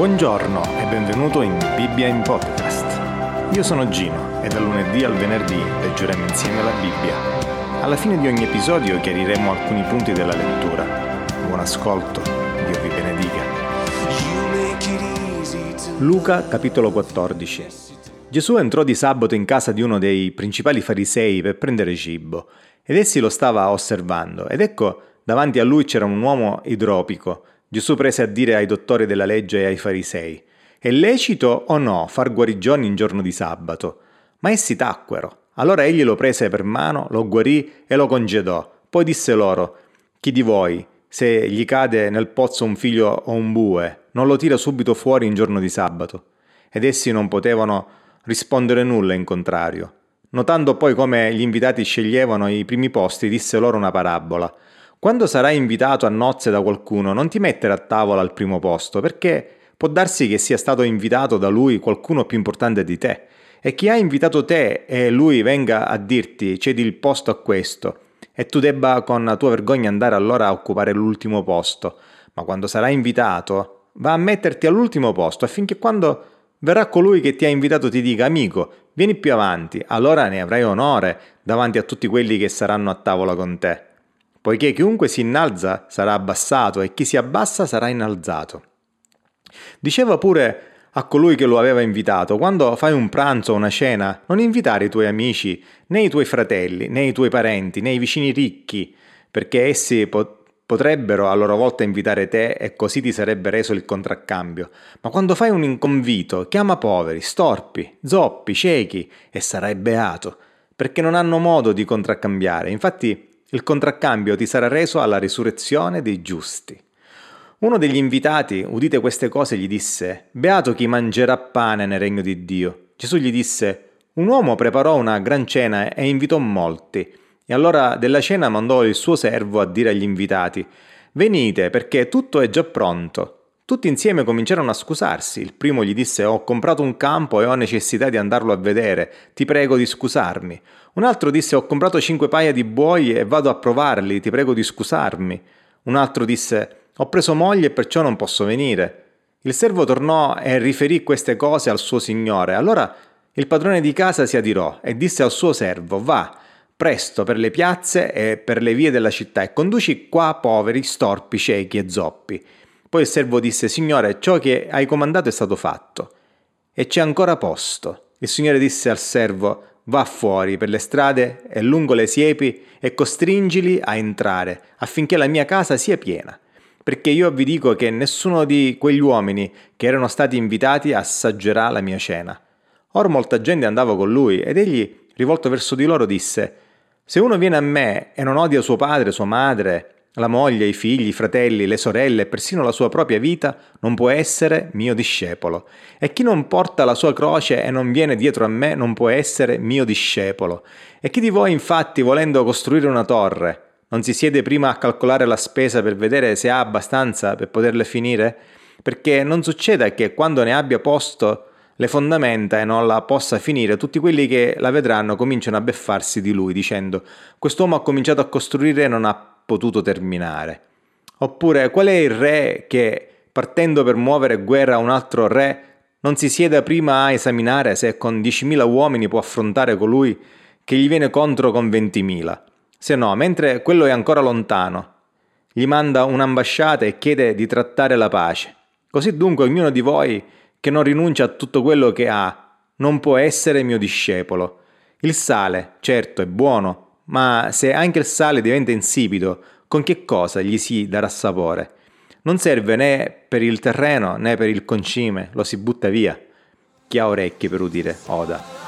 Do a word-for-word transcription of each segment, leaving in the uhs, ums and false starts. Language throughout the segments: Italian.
Buongiorno e benvenuto in Bibbia in Podcast. Io sono Gino e dal lunedì al venerdì leggeremo insieme la Bibbia. Alla fine di ogni episodio chiariremo alcuni punti della lettura. Buon ascolto, Dio vi benedica. Luca capitolo quattordici. Gesù entrò di sabato in casa di uno dei principali farisei per prendere cibo, ed essi lo stava osservando, ed ecco, davanti a lui c'era un uomo idropico. Gesù prese a dire ai dottori della legge e ai farisei: «È lecito o no far guarigioni in giorno di sabato?» Ma essi tacquero. Allora egli lo prese per mano, lo guarì e lo congedò. Poi disse loro: «Chi di voi, se gli cade nel pozzo un figlio o un bue, non lo tira subito fuori in giorno di sabato?» Ed essi non potevano rispondere nulla in contrario. Notando poi come gli invitati sceglievano i primi posti, disse loro una parabola: «Quando sarai invitato a nozze da qualcuno, non ti mettere a tavola al primo posto, perché può darsi che sia stato invitato da lui qualcuno più importante di te. E chi ha invitato te e lui venga a dirti cedi il posto a questo, e tu debba con la tua vergogna andare allora a occupare l'ultimo posto. Ma quando sarai invitato, va a metterti all'ultimo posto, affinché quando verrà colui che ti ha invitato ti dica: amico, vieni più avanti, allora ne avrai onore davanti a tutti quelli che saranno a tavola con te. Poiché chiunque si innalza sarà abbassato e chi si abbassa sarà innalzato». Diceva pure a colui che lo aveva invitato: «Quando fai un pranzo o una cena, non invitare i tuoi amici, né i tuoi fratelli, né i tuoi parenti, né i vicini ricchi, perché essi pot- potrebbero a loro volta invitare te e così ti sarebbe reso il contraccambio. Ma quando fai un convito, chiama poveri, storpi, zoppi, ciechi e sarai beato, perché non hanno modo di contraccambiare. Infatti il contraccambio ti sarà reso alla risurrezione dei giusti». Uno degli invitati, udite queste cose, gli disse: «Beato chi mangerà pane nel regno di Dio». Gesù gli disse: «Un uomo preparò una gran cena e invitò molti, e all'ora della cena mandò il suo servo a dire agli invitati: venite, perché tutto è già pronto». Tutti insieme cominciarono a scusarsi. Il primo gli disse: «Ho comprato un campo e ho necessità di andarlo a vedere, ti prego di scusarmi». Un altro disse: «Ho comprato cinque paia di buoi e vado a provarli, ti prego di scusarmi». Un altro disse: «Ho preso moglie e perciò non posso venire». Il servo tornò e riferì queste cose al suo signore. Allora il padrone di casa si adirò e disse al suo servo: «Va presto per le piazze e per le vie della città e conduci qua poveri, storpi, ciechi e zoppi». Poi il servo disse: «Signore, ciò che hai comandato è stato fatto, e c'è ancora posto». Il Signore disse al servo: «Va fuori per le strade e lungo le siepi e costringili a entrare, affinché la mia casa sia piena. Perché io vi dico che nessuno di quegli uomini che erano stati invitati assaggerà la mia cena». Or molta gente andava con lui, ed egli, rivolto verso di loro, disse: «Se uno viene a me e non odia suo padre, sua madre, la moglie, i figli, i fratelli, le sorelle e persino la sua propria vita, non può essere mio discepolo. E chi non porta la sua croce e non viene dietro a me, non può essere mio discepolo. E chi di voi, infatti, volendo costruire una torre, non si siede prima a calcolare la spesa per vedere se ha abbastanza per poterla finire? Perché non succeda che quando ne abbia posto le fondamenta e non la possa finire, tutti quelli che la vedranno cominciano a beffarsi di lui, dicendo: quest'uomo ha cominciato a costruire e non ha potuto terminare. Oppure qual è il re che, partendo per muovere guerra a un altro re, non si sieda prima a esaminare se con diecimila uomini può affrontare colui che gli viene contro con ventimila? Se no, mentre quello è ancora lontano, gli manda un'ambasciata e chiede di trattare la pace. Così dunque ognuno di voi che non rinuncia a tutto quello che ha non può essere mio discepolo. Il sale, certo, è buono, ma se anche il sale diventa insipido, con che cosa gli si darà sapore? Non serve né per il terreno né per il concime, lo si butta via. Chi ha orecchi per udire, oda».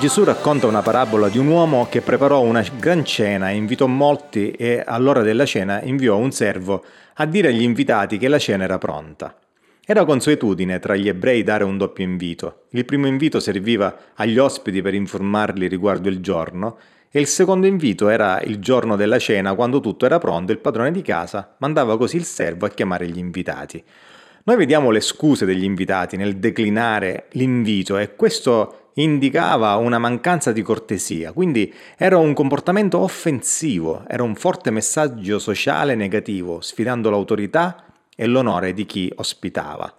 Gesù racconta una parabola di un uomo che preparò una gran cena, invitò molti e all'ora della cena inviò un servo a dire agli invitati che la cena era pronta. Era consuetudine tra gli ebrei dare un doppio invito. Il primo invito serviva agli ospiti per informarli riguardo il giorno e il secondo invito era il giorno della cena, quando tutto era pronto. Il padrone di casa mandava così il servo a chiamare gli invitati. Noi vediamo le scuse degli invitati nel declinare l'invito e questo indicava una mancanza di cortesia, quindi era un comportamento offensivo, era un forte messaggio sociale negativo, sfidando l'autorità e l'onore di chi ospitava.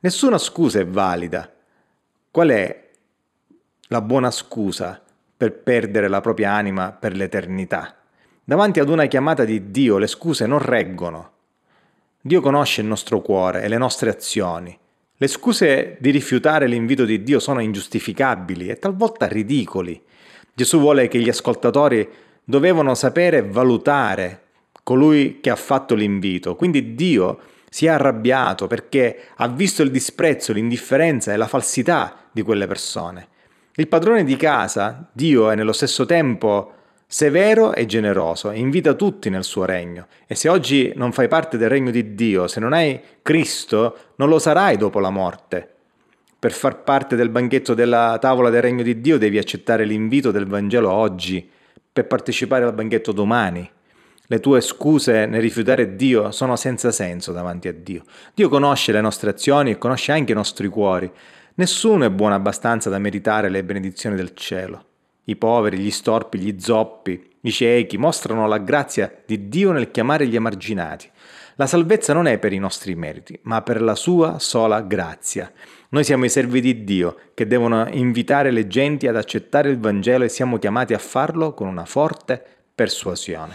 Nessuna scusa è valida. Qual è la buona scusa per perdere la propria anima per l'eternità? Davanti ad una chiamata di Dio le scuse non reggono. Dio conosce il nostro cuore e le nostre azioni. Le scuse di rifiutare l'invito di Dio sono ingiustificabili e talvolta ridicoli. Gesù vuole che gli ascoltatori dovevano sapere valutare colui che ha fatto l'invito. Quindi Dio si è arrabbiato perché ha visto il disprezzo, l'indifferenza e la falsità di quelle persone. Il padrone di casa, Dio, è nello stesso tempo severo e generoso, invita tutti nel suo regno. E se oggi non fai parte del regno di Dio, se non hai Cristo, non lo sarai dopo la morte. Per far parte del banchetto della tavola del regno di Dio devi accettare l'invito del Vangelo oggi, per partecipare al banchetto domani. Le tue scuse nel rifiutare Dio sono senza senso davanti a Dio. Dio conosce le nostre azioni e conosce anche i nostri cuori. Nessuno è buono abbastanza da meritare le benedizioni del cielo. I poveri, gli storpi, gli zoppi, i ciechi mostrano la grazia di Dio nel chiamare gli emarginati. La salvezza non è per i nostri meriti, ma per la sua sola grazia. Noi siamo i servi di Dio che devono invitare le genti ad accettare il Vangelo e siamo chiamati a farlo con una forte persuasione.